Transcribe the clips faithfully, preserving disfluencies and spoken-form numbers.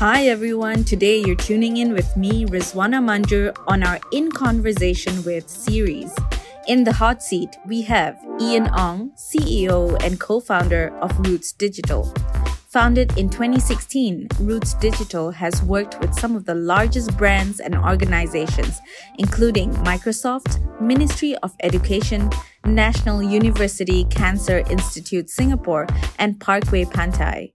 Hi everyone, today you're tuning in with me, Rizwana Manjur, on our In Conversation With series. In the hot seat, we have Ian Ong, C E O and co-founder of Roots Digital. Founded in twenty sixteen, Roots Digital has worked with some of the largest brands and organizations, including Microsoft, Ministry of Education, National University Cancer Institute Singapore, and Parkway Pantai.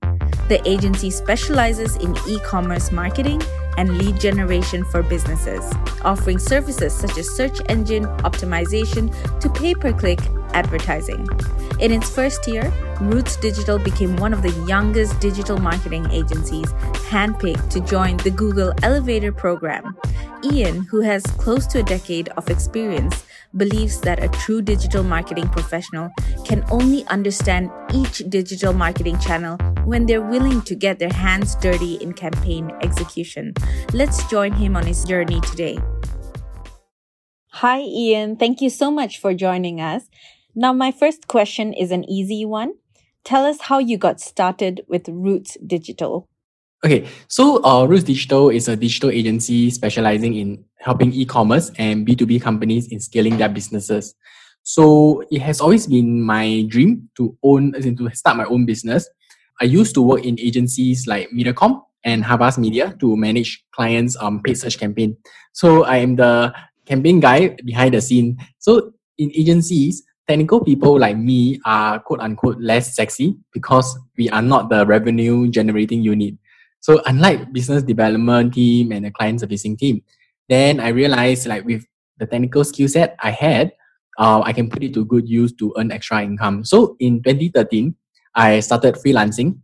The agency specializes in e-commerce marketing and lead generation for businesses, offering services such as search engine optimization to pay-per-click advertising. In its first year, Roots Digital became one of the youngest digital marketing agencies handpicked to join the Google Elevator Program. Ian, who has close to a decade of experience, believes that a true digital marketing professional can only understand each digital marketing channel when they're willing to get their hands dirty in campaign execution. Let's join him on his journey today. Hi, Ian. Thank you so much for joining us. Now, my first question is an easy one. Tell us how you got started with Roots Digital. Okay, so uh, Roots Digital is a digital agency specializing in helping e-commerce and B two B companies in scaling their businesses. So it has always been my dream to own, as in to start my own business. I used to work in agencies like MediaCom and Havas Media to manage clients' um, paid search campaign. So I am the campaign guy behind the scene. So in agencies, technical people like me are quote-unquote less sexy because we are not the revenue-generating unit. So unlike business development team and the client servicing team, then I realized like with the technical skill set I had, uh, I can put it to good use to earn extra income. So in twenty thirteen, I started freelancing.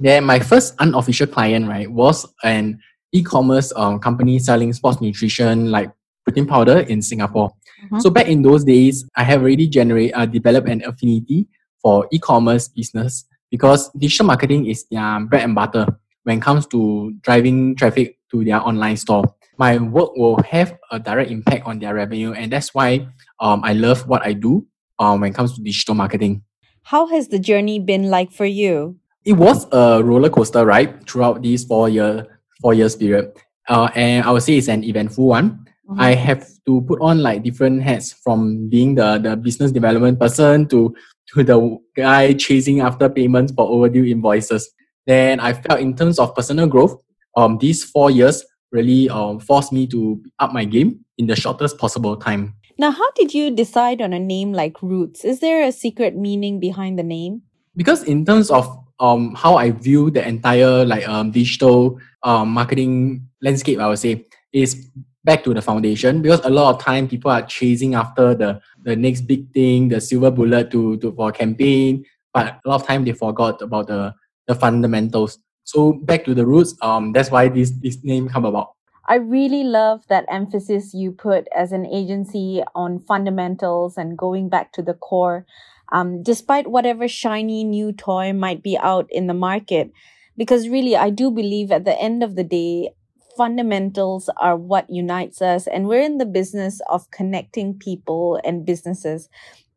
Then my first unofficial client right was an e-commerce um, company selling sports nutrition like protein powder in Singapore. Mm-hmm. So back in those days, I have already generate, uh, developed an affinity for e-commerce business because digital marketing is their bread and butter when it comes to driving traffic to their online store. My work will have a direct impact on their revenue, and that's why um, I love what I do um, when it comes to digital marketing. How has the journey been like for you? It was a roller coaster ride throughout this four year four years period, uh, and I would say it's an eventful one. Mm-hmm. I have to put on like different hats, from being the, the business development person to, to the guy chasing after payments for overdue invoices. Then I felt in terms of personal growth, um, these four years really um, forced me to up my game in the shortest possible time. Now, how did you decide on a name like Roots? Is there a secret meaning behind the name? Because in terms of um, how I view the entire like um, digital um, marketing landscape, I would say, is back to the foundation, because a lot of time people are chasing after the, the next big thing, the silver bullet to, to for a campaign, but a lot of time they forgot about the, the fundamentals. So back to the roots, um, that's why this, this name come about. I really love that emphasis you put as an agency on fundamentals and going back to the core, um, despite whatever shiny new toy might be out in the market. Because really, I do believe at the end of the day, fundamentals are what unites us, and we're in the business of connecting people and businesses.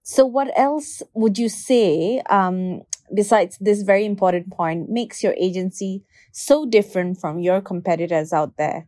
So what else would you say, um, besides this very important point, makes your agency so different from your competitors out there?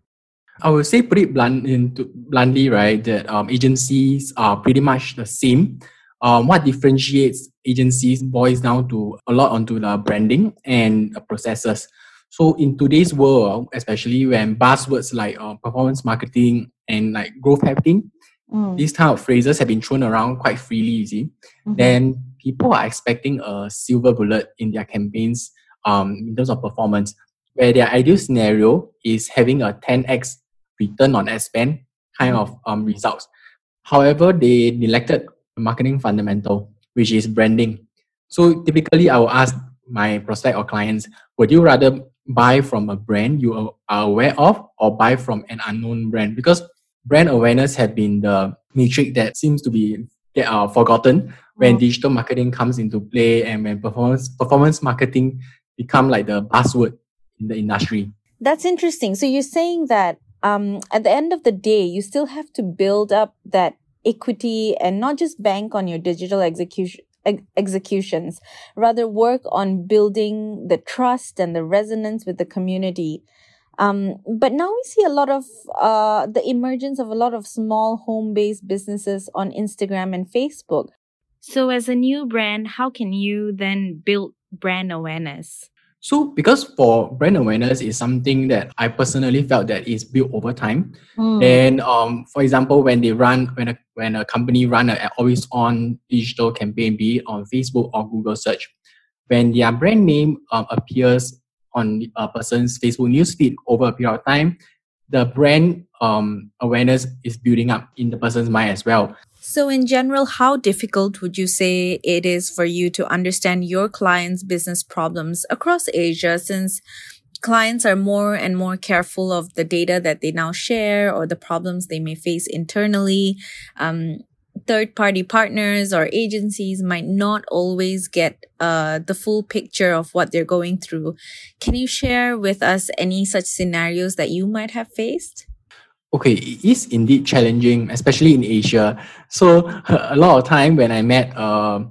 I would say, put it blunt, into, bluntly, right, that um, agencies are pretty much the same. Um, what differentiates agencies boils down to a lot onto the branding and the processes. So in today's world, especially when buzzwords like uh, performance marketing and like growth hacking, mm. these type of phrases have been thrown around quite freely, you see, mm-hmm. then people are expecting a silver bullet in their campaigns um, in terms of performance, where their ideal scenario is having a ten x return on ad spend kind of um, results. However, they neglected the marketing fundamental, which is branding. So typically, I will ask my prospect or clients, would you rather buy from a brand you are aware of or buy from an unknown brand? Because brand awareness has been the metric that seems to be get, uh, forgotten when mm-hmm. digital marketing comes into play and when performance performance marketing become like the buzzword in the industry. That's interesting. So you're saying that um, at the end of the day, you still have to build up that equity and not just bank on your digital execution. executions. Rather, work on building the trust and the resonance with the community. Um, but now we see a lot of uh, the emergence of a lot of small home-based businesses on Instagram and Facebook. So as a new brand, how can you then build brand awareness? So because for brand awareness is something that I personally felt that is built over time. Mm. And um, for example, when they run, when a, when a company run an always on digital campaign, be it on Facebook or Google search, when their brand name um, appears on a person's Facebook newsfeed over a period of time, the brand um, awareness is building up in the person's mind as well. So in general, how difficult would you say it is for you to understand your clients' business problems across Asia, since clients are more and more careful of the data that they now share or the problems they may face internally? Um, third-party partners or agencies might not always get uh, the full picture of what they're going through. Can you share with us any such scenarios that you might have faced? Okay, it is indeed challenging, especially in Asia. So a lot of time when I met, uh,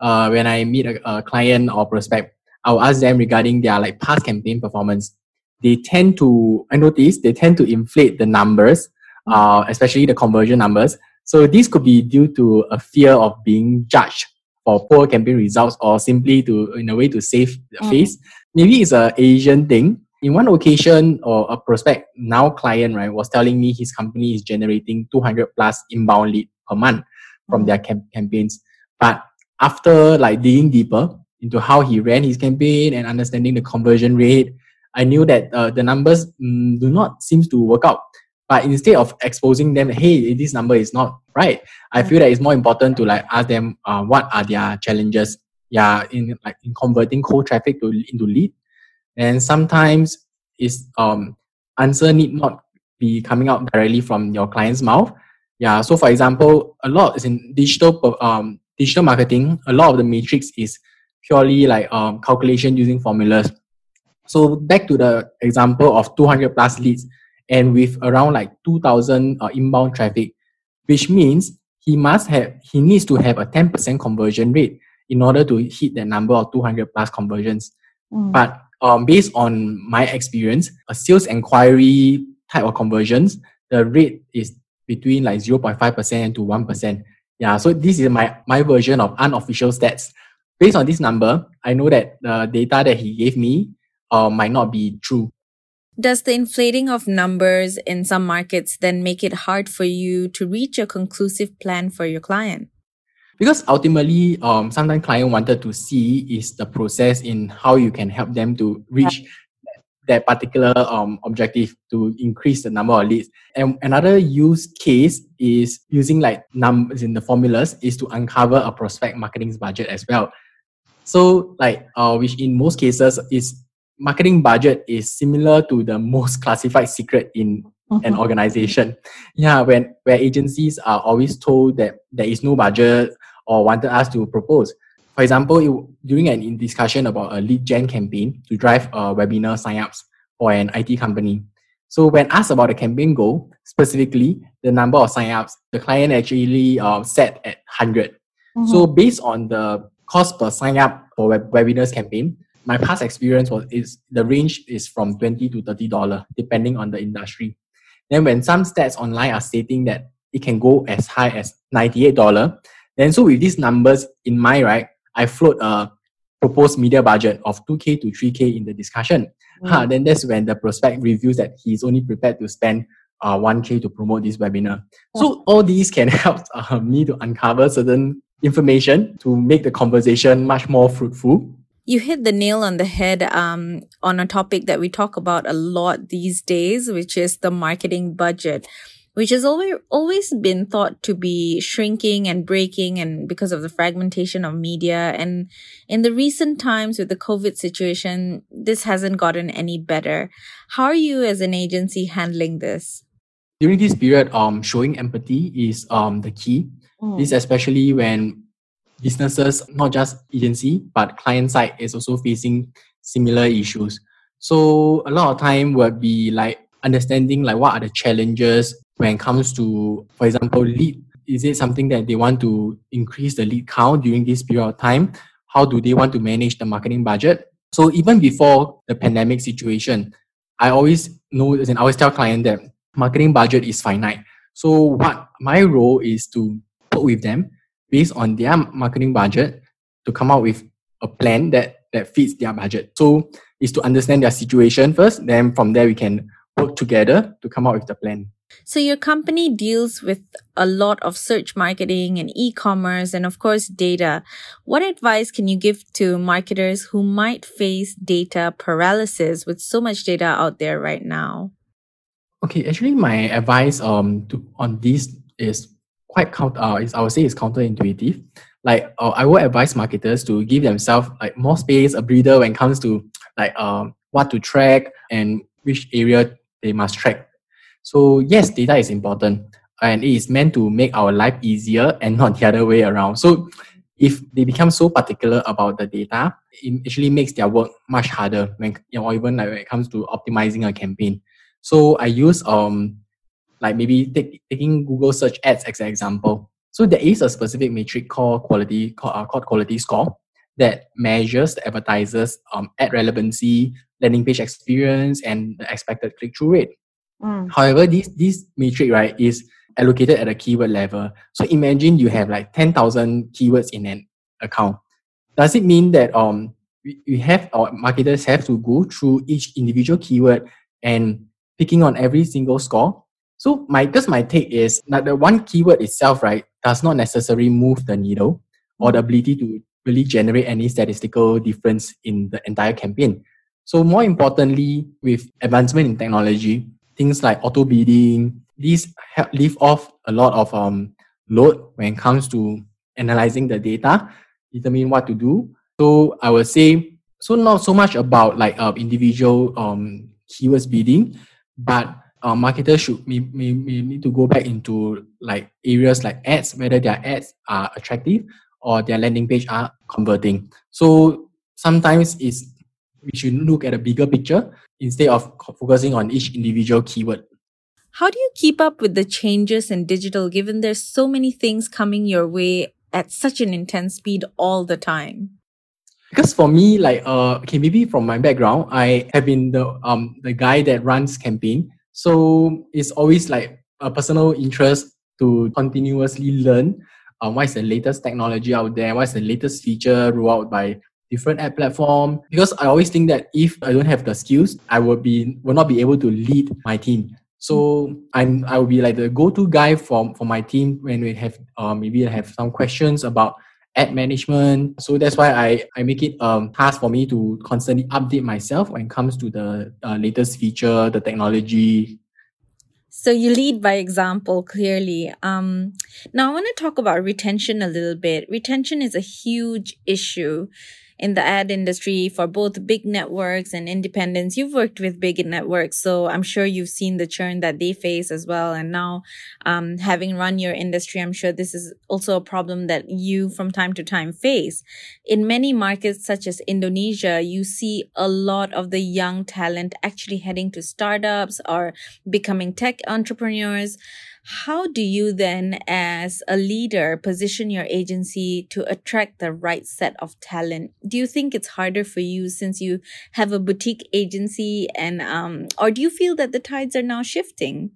uh, when I meet a, a client or prospect, I'll ask them regarding their like past campaign performance. They tend to, I notice, they tend to inflate the numbers, uh, especially the conversion numbers. So this could be due to a fear of being judged for poor campaign results, or simply to, in a way, to save the mm. face. Maybe it's an Asian thing. In one occasion, or a prospect, now client, right, was telling me his company is generating two hundred plus inbound lead per month from their cam- campaigns. But after like digging deeper into how he ran his campaign and understanding the conversion rate, I knew that uh, the numbers mm, do not seem to work out. But instead of exposing them, hey, this number is not right, I feel that it's more important to like ask them uh, what are their challenges. Yeah, in like in converting cold traffic to into lead. And sometimes is um answer need not be coming out directly from your client's mouth. Yeah. So for example, a lot is in digital um digital marketing. A lot of the matrix is purely like um calculation using formulas. So back to the example of two hundred plus leads, and with around like two thousand uh, inbound traffic, which means he must have he needs to have a ten percent conversion rate in order to hit the number of two hundred plus conversions. Mm. But Um, based on my experience, a sales inquiry type of conversions, the rate is between like zero point five percent to one percent. Yeah, so this is my, my version of unofficial stats. Based on this number, I know that the data that he gave me uh, might not be true. Does the inflating of numbers in some markets then make it hard for you to reach a conclusive plan for your client? Because ultimately, um, sometimes client wanted to see is the process in how you can help them to reach that, that particular um, objective to increase the number of leads. And another use case is using like numbers in the formulas is to uncover a prospect marketing's budget as well. So like, uh, which in most cases is marketing budget is similar to the most classified secret in Mm-hmm. an organization. Yeah, when where agencies are always told that there is no budget or wanted us to propose. For example, it, during an in discussion about a lead gen campaign to drive uh, webinar signups for an I T company. So when asked about the campaign goal, specifically the number of signups, the client actually uh, set at one hundred. Mm-hmm. So based on the cost per signup for web- webinars campaign, my past experience was is the range is from twenty dollars to thirty dollars depending on the industry. Then when some stats online are stating that it can go as high as ninety-eight dollars, then so with these numbers in mind, right, I float a proposed media budget of two thousand to three thousand in the discussion. Mm. Huh, then that's when the prospect reveals that he's only prepared to spend uh, one thousand to promote this webinar. Yeah. So all these can help uh, me to uncover certain information to make the conversation much more fruitful. You hit the nail on the head um, on a topic that we talk about a lot these days, which is the marketing budget, which has always, always been thought to be shrinking and breaking, and because of the fragmentation of media. And in the recent times with the COVID situation, this hasn't gotten any better. How are you as an agency handling this? During this period, um, showing empathy is um, the key. Mm. This especially when businesses, not just agency, but client side is also facing similar issues. So a lot of time would be like understanding like what are the challenges when it comes to, for example, lead. Is it something that they want to increase the lead count during this period of time? How do they want to manage the marketing budget? So even before the pandemic situation, I always know, as in I always tell client that marketing budget is finite. So what my role is to work with them based on their marketing budget to come up with a plan that, that fits their budget. So it's to understand their situation first, then from there we can work together to come up with the plan. So your company deals with a lot of search marketing and e-commerce and of course data. What advice can you give to marketers who might face data paralysis with so much data out there right now? Okay, actually my advice um to, on this is quite counter, uh, is, I would say it's counterintuitive. Like uh, I would advise marketers to give themselves like more space, a breather when it comes to like um what to track and which area they must track. So yes, data is important and it is meant to make our life easier and not the other way around. So if they become so particular about the data, it actually makes their work much harder when, you know, or even like when it comes to optimizing a campaign. So I use um like maybe take, taking Google search ads as an example. So there is a specific metric called quality, called, uh, called quality score that measures the advertisers' um, ad relevancy, landing page experience, and the expected click-through rate. Mm. However, this this metric, right, is allocated at a keyword level. So imagine you have like ten thousand keywords in an account. Does it mean that um we, we have or marketers have to go through each individual keyword and picking on every single score? So my just my take is that the one keyword itself, right, does not necessarily move the needle or the ability to really generate any statistical difference in the entire campaign. So more importantly, with advancement in technology, things like auto bidding, these help leave off a lot of um, load when it comes to analyzing the data, determine what to do. So I would say, so not so much about like uh, individual um, keywords bidding, but uh, marketers should may, may, may need to go back into like areas like ads, whether their ads are attractive or their landing page are converting. So sometimes it's we should look at a bigger picture instead of focusing on each individual keyword. How do you keep up with the changes in digital given there's so many things coming your way at such an intense speed all the time? Because for me, like, uh, okay, maybe from my background, I have been the um the guy that runs campaign. So it's always like a personal interest to continuously learn um, what's the latest technology out there, what's the latest feature rolled out by different ad platform, because I always think that if I don't have the skills, I will be will not be able to lead my team. So I'm I will be like the go-to guy for, for my team when we have uh, maybe I have some questions about ad management. So that's why I, I make it um task for me to constantly update myself when it comes to the uh, latest feature, the technology. So you lead by example, clearly. Um, now I want to talk about retention a little bit. Retention is a huge issue in the ad industry for both big networks and independents. You've worked with big networks, so I'm sure you've seen the churn that they face as well. And now, um, having run your industry, I'm sure this is also a problem that you from time to time face. In many markets such as Indonesia, you see a lot of the young talent actually heading to startups or becoming tech entrepreneurs. How do you then, as a leader, position your agency to attract the right set of talent? Do you think it's harder for you since you have a boutique agency, and um, or do you feel that the tides are now shifting?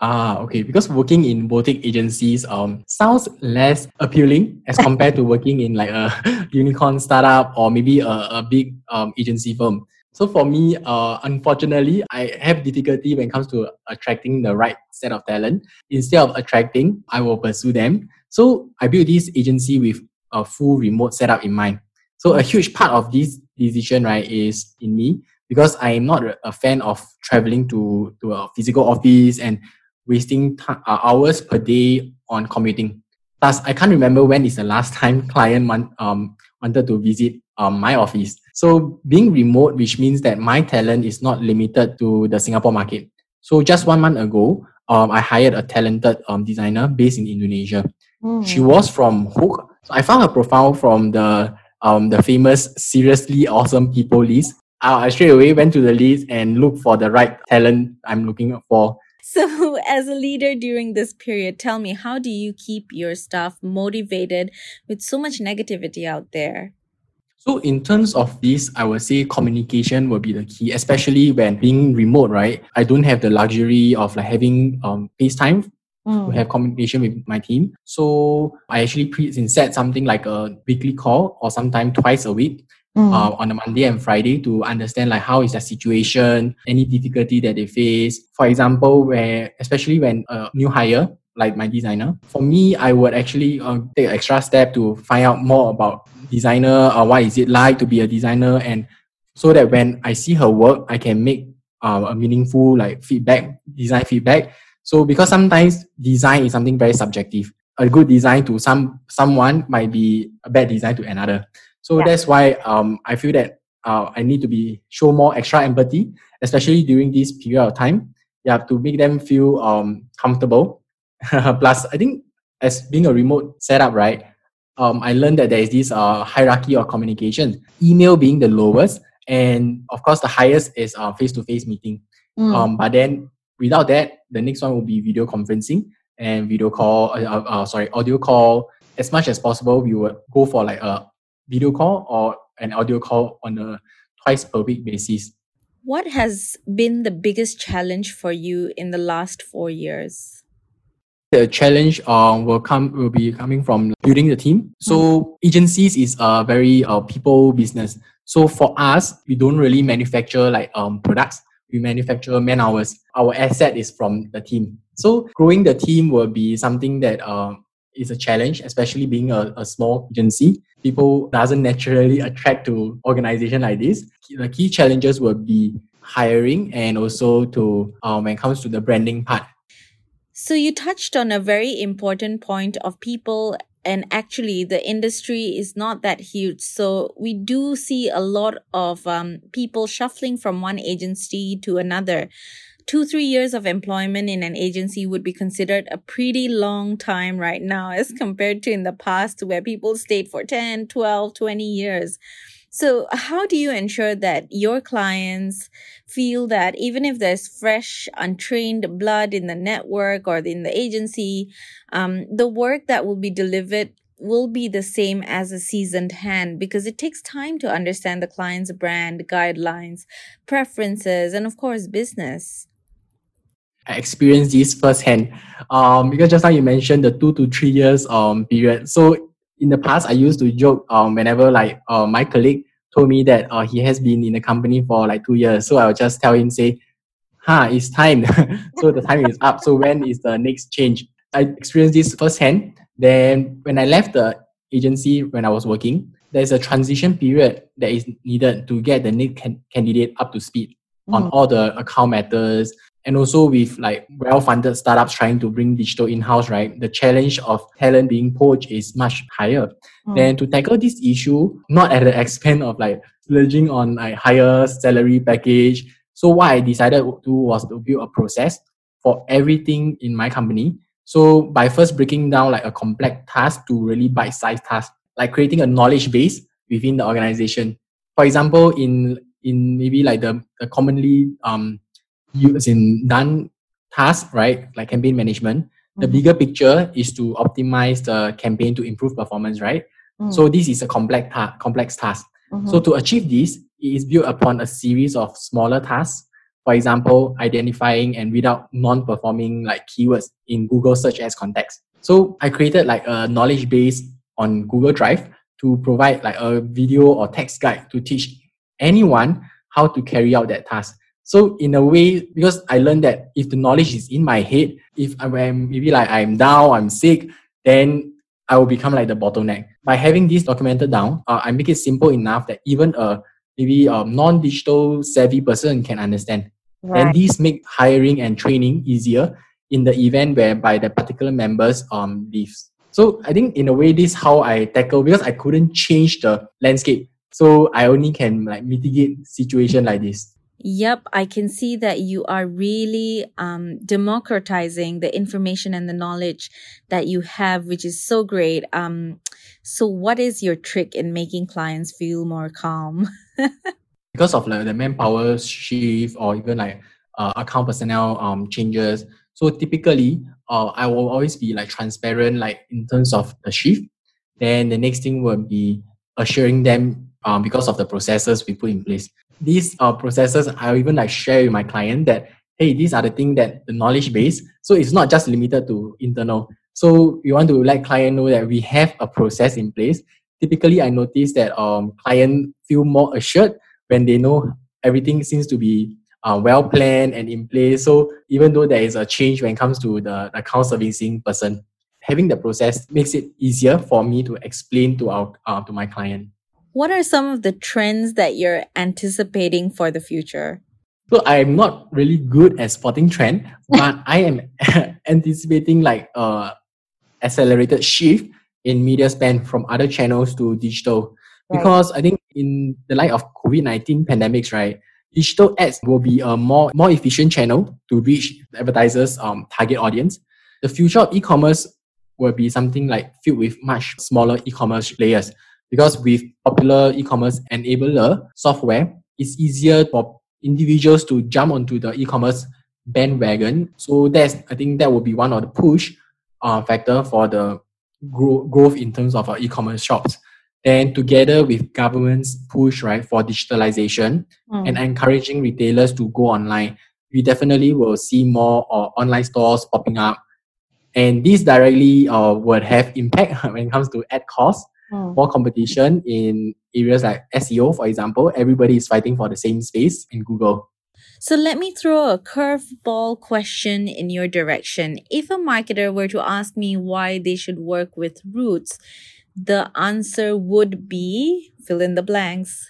Ah, okay. Because working in boutique agencies um sounds less appealing as compared to working in like a unicorn startup or maybe a, a big um agency firm. So for me, uh, unfortunately, I have difficulty when it comes to attracting the right set of talent. Instead of attracting, I will pursue them. So I built this agency with a full remote setup in mind. So a huge part of this decision, right, is in me, because I am not a fan of traveling to, to a physical office and wasting t- hours per day on commuting. Plus, I can't remember when is the last time client want, um, wanted to visit um, my office. So being remote, which means that my talent is not limited to the Singapore market. So just one month ago, um, I hired a talented um, designer based in Indonesia. Mm. She was from Hook. So I found her profile from the um, the famous Seriously Awesome People list. I straight away went to the list and looked for the right talent I'm looking for. So as a leader during this period, tell me, how do you keep your staff motivated with so much negativity out there? So in terms of this, I would say communication will be the key, especially when being remote, right? I don't have the luxury of like having um FaceTime mm. to have communication with my team. So I actually pre- set something like a weekly call or sometime twice a week mm. uh, on a Monday and Friday to understand like how is their situation, any difficulty that they face. For example, where especially when a new hire, like my designer. For me, I would actually uh, take an extra step to find out more about designer, or uh, what is it like to be a designer, and so that when I see her work, I can make uh, a meaningful like feedback, design feedback. So because sometimes design is something very subjective. A good design to some someone might be a bad design to another. So yeah. that's why um, I feel that uh, I need to be show more extra empathy, especially during this period of time. You have to make them feel um, comfortable. Plus, I think as being a remote setup, right, um, I learned that there is this uh, hierarchy of communication, email being the lowest, and of course the highest is uh, face-to-face meeting. Mm. Um, but then without that, the next one will be video conferencing and video call, uh, uh, sorry, audio call. As much as possible, we would go for like a video call or an audio call on a twice per week basis. What has been the biggest challenge for you in the last four years? The challenge uh, will come will be coming from building the team. So agencies is a uh, very uh, people business. So for us, we don't really manufacture like um products. We manufacture man hours. Our asset is from the team. So growing the team will be something that uh, is a challenge, especially being a, a small agency. People doesn't naturally attract to organization like this. The key challenges will be hiring and also to um, when it comes to the branding part. So you touched on a very important point of people, and actually the industry is not that huge. So we do see a lot of um, people shuffling from one agency to another. Two, three years of employment in an agency would be considered a pretty long time right now as compared to in the past where people stayed for ten, twelve, twenty years. So how do you ensure that your clients feel that even if there's fresh, untrained blood in the network or in the agency, um, the work that will be delivered will be the same as a seasoned hand? Because it takes time to understand the client's brand, guidelines, preferences, and of course, business. I experienced this firsthand um, because just now you mentioned the two to three years um, period. So in the past, I used to joke um, whenever like uh, my colleague told me that uh, he has been in the company for like two years. So I would just tell him, say, ha, huh, it's time. So the time is up. So when is the next change? I experienced this firsthand. Then when I left the agency, when I was working, there's a transition period that is needed to get the next can- candidate up to speed mm. on all the account matters. And also with like well-funded startups trying to bring digital in-house, right? The challenge of talent being poached is much higher. Mm. Then to tackle this issue, not at the expense of like splurging on a like, higher salary package. So what I decided to do was to build a process for everything in my company. So by first breaking down like a complex task to really bite-sized tasks, like creating a knowledge base within the organization. For example, in in maybe like the, the commonly um. used in done tasks, right? Like campaign management. Mm. The bigger picture is to optimize the campaign to improve performance, right? Mm. So this is a complex ta- complex task. Mm-hmm. So to achieve this, it is built upon a series of smaller tasks. For example, identifying and read out non-performing like keywords in Google search as context. So I created like a knowledge base on Google Drive to provide like a video or text guide to teach anyone how to carry out that task. So in a way, because I learned that if the knowledge is in my head, if I'm maybe like I'm down, I'm sick, then I will become like the bottleneck. By having this documented down, uh, I make it simple enough that even a maybe a non-digital savvy person can understand. Right. And these make hiring and training easier in the event whereby the particular members um leaves. So I think in a way, this is how I tackle, because I couldn't change the landscape. So I only can like mitigate situation like this. Yep, I can see that you are really um, democratizing the information and the knowledge that you have, which is so great. Um, so what is your trick in making clients feel more calm? Because of like the manpower shift or even like uh, account personnel um, changes. So typically, uh, I will always be like transparent, like in terms of the shift. Then the next thing will be assuring them um, because of the processes we put in place. These uh, processes, I even like share with my client that, hey, these are the things that the knowledge base. So it's not just limited to internal. So we want to let client know that we have a process in place. Typically, I notice that um, client feel more assured when they know everything seems to be uh, well planned and in place. So even though there is a change when it comes to the account servicing person, having the process makes it easier for me to explain to our uh, to my client. What are some of the trends that you're anticipating for the future? So I'm not really good at spotting trend, but I am anticipating like uh, accelerated shift in media spend from other channels to digital. Right. Because I think in the light of COVID nineteen pandemics, right, digital ads will be a more, more efficient channel to reach advertisers' um, target audience. The future of e-commerce will be something like filled with much smaller e-commerce players. Because with popular e-commerce enabler software, it's easier for individuals to jump onto the e-commerce bandwagon. So that's, I think that will be one of the push uh, factor for the gro- growth in terms of our e-commerce shops. Then together with government's push, right, for digitalization mm. and encouraging retailers to go online, we definitely will see more uh, online stores popping up. And this directly uh, would have impact when it comes to ad costs. Mm. More competition in areas like S E O, for example. Everybody is fighting for the same space in Google. So let me throw a curveball question in your direction. If a marketer were to ask me why they should work with Roots, the answer would be fill in the blanks.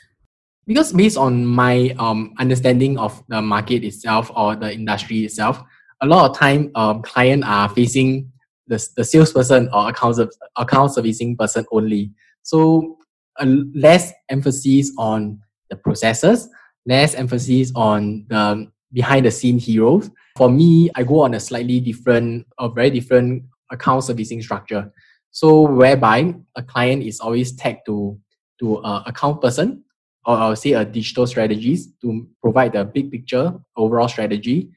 Because based on my um, understanding of the market itself or the industry itself, a lot of time um, clients are facing the, the salesperson or account, account servicing person only. So uh, less emphasis on the processes, less emphasis on the behind the scene heroes. For me, I go on a slightly different or very different account servicing structure. So whereby a client is always tagged to to an account person or I'll say a digital strategist to provide the big picture, overall strategy.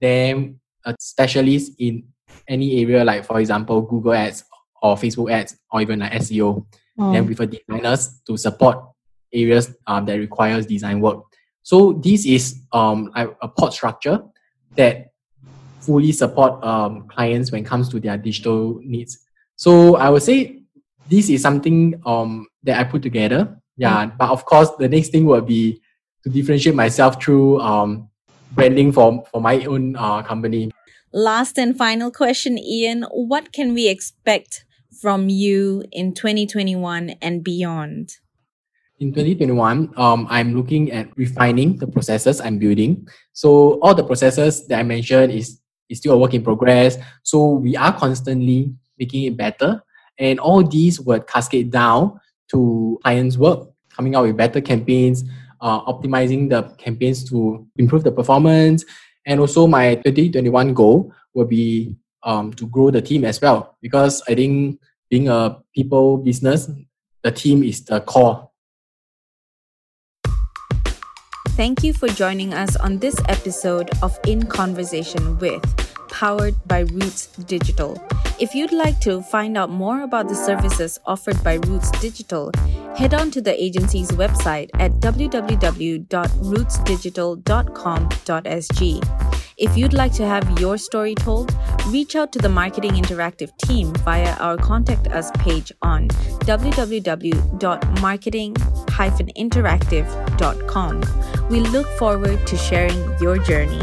Then a specialist in any area like, for example, Google ads or Facebook ads or even like S E O. Mm. Then with a designers to support areas um, that requires design work. So this is um, a, a pod structure that fully support um, clients when it comes to their digital needs. So I would say this is something um, that I put together. Yeah, mm. But of course, the next thing will be to differentiate myself through um, branding for, for my own uh, company. Last and final question, Ian. What can we expect from you in twenty twenty-one and beyond? In twenty twenty-one, um, I'm looking at refining the processes I'm building. So all the processes that I mentioned is, is still a work in progress. So we are constantly making it better. And all these would cascade down to clients' work, coming out with better campaigns, uh, optimizing the campaigns to improve the performance. And also my twenty twenty-one goal will be um, to grow the team as well. Because I think being a people business, the team is the core. Thank you for joining us on this episode of In Conversation With, powered by Roots Digital. If you'd like to find out more about the services offered by Roots Digital, head on to the agency's website at w w w dot roots digital dot com dot s g. If you'd like to have your story told, reach out to the Marketing Interactive team via our Contact Us page on w w w dot marketing dash interactive dot com. We look forward to sharing your journey.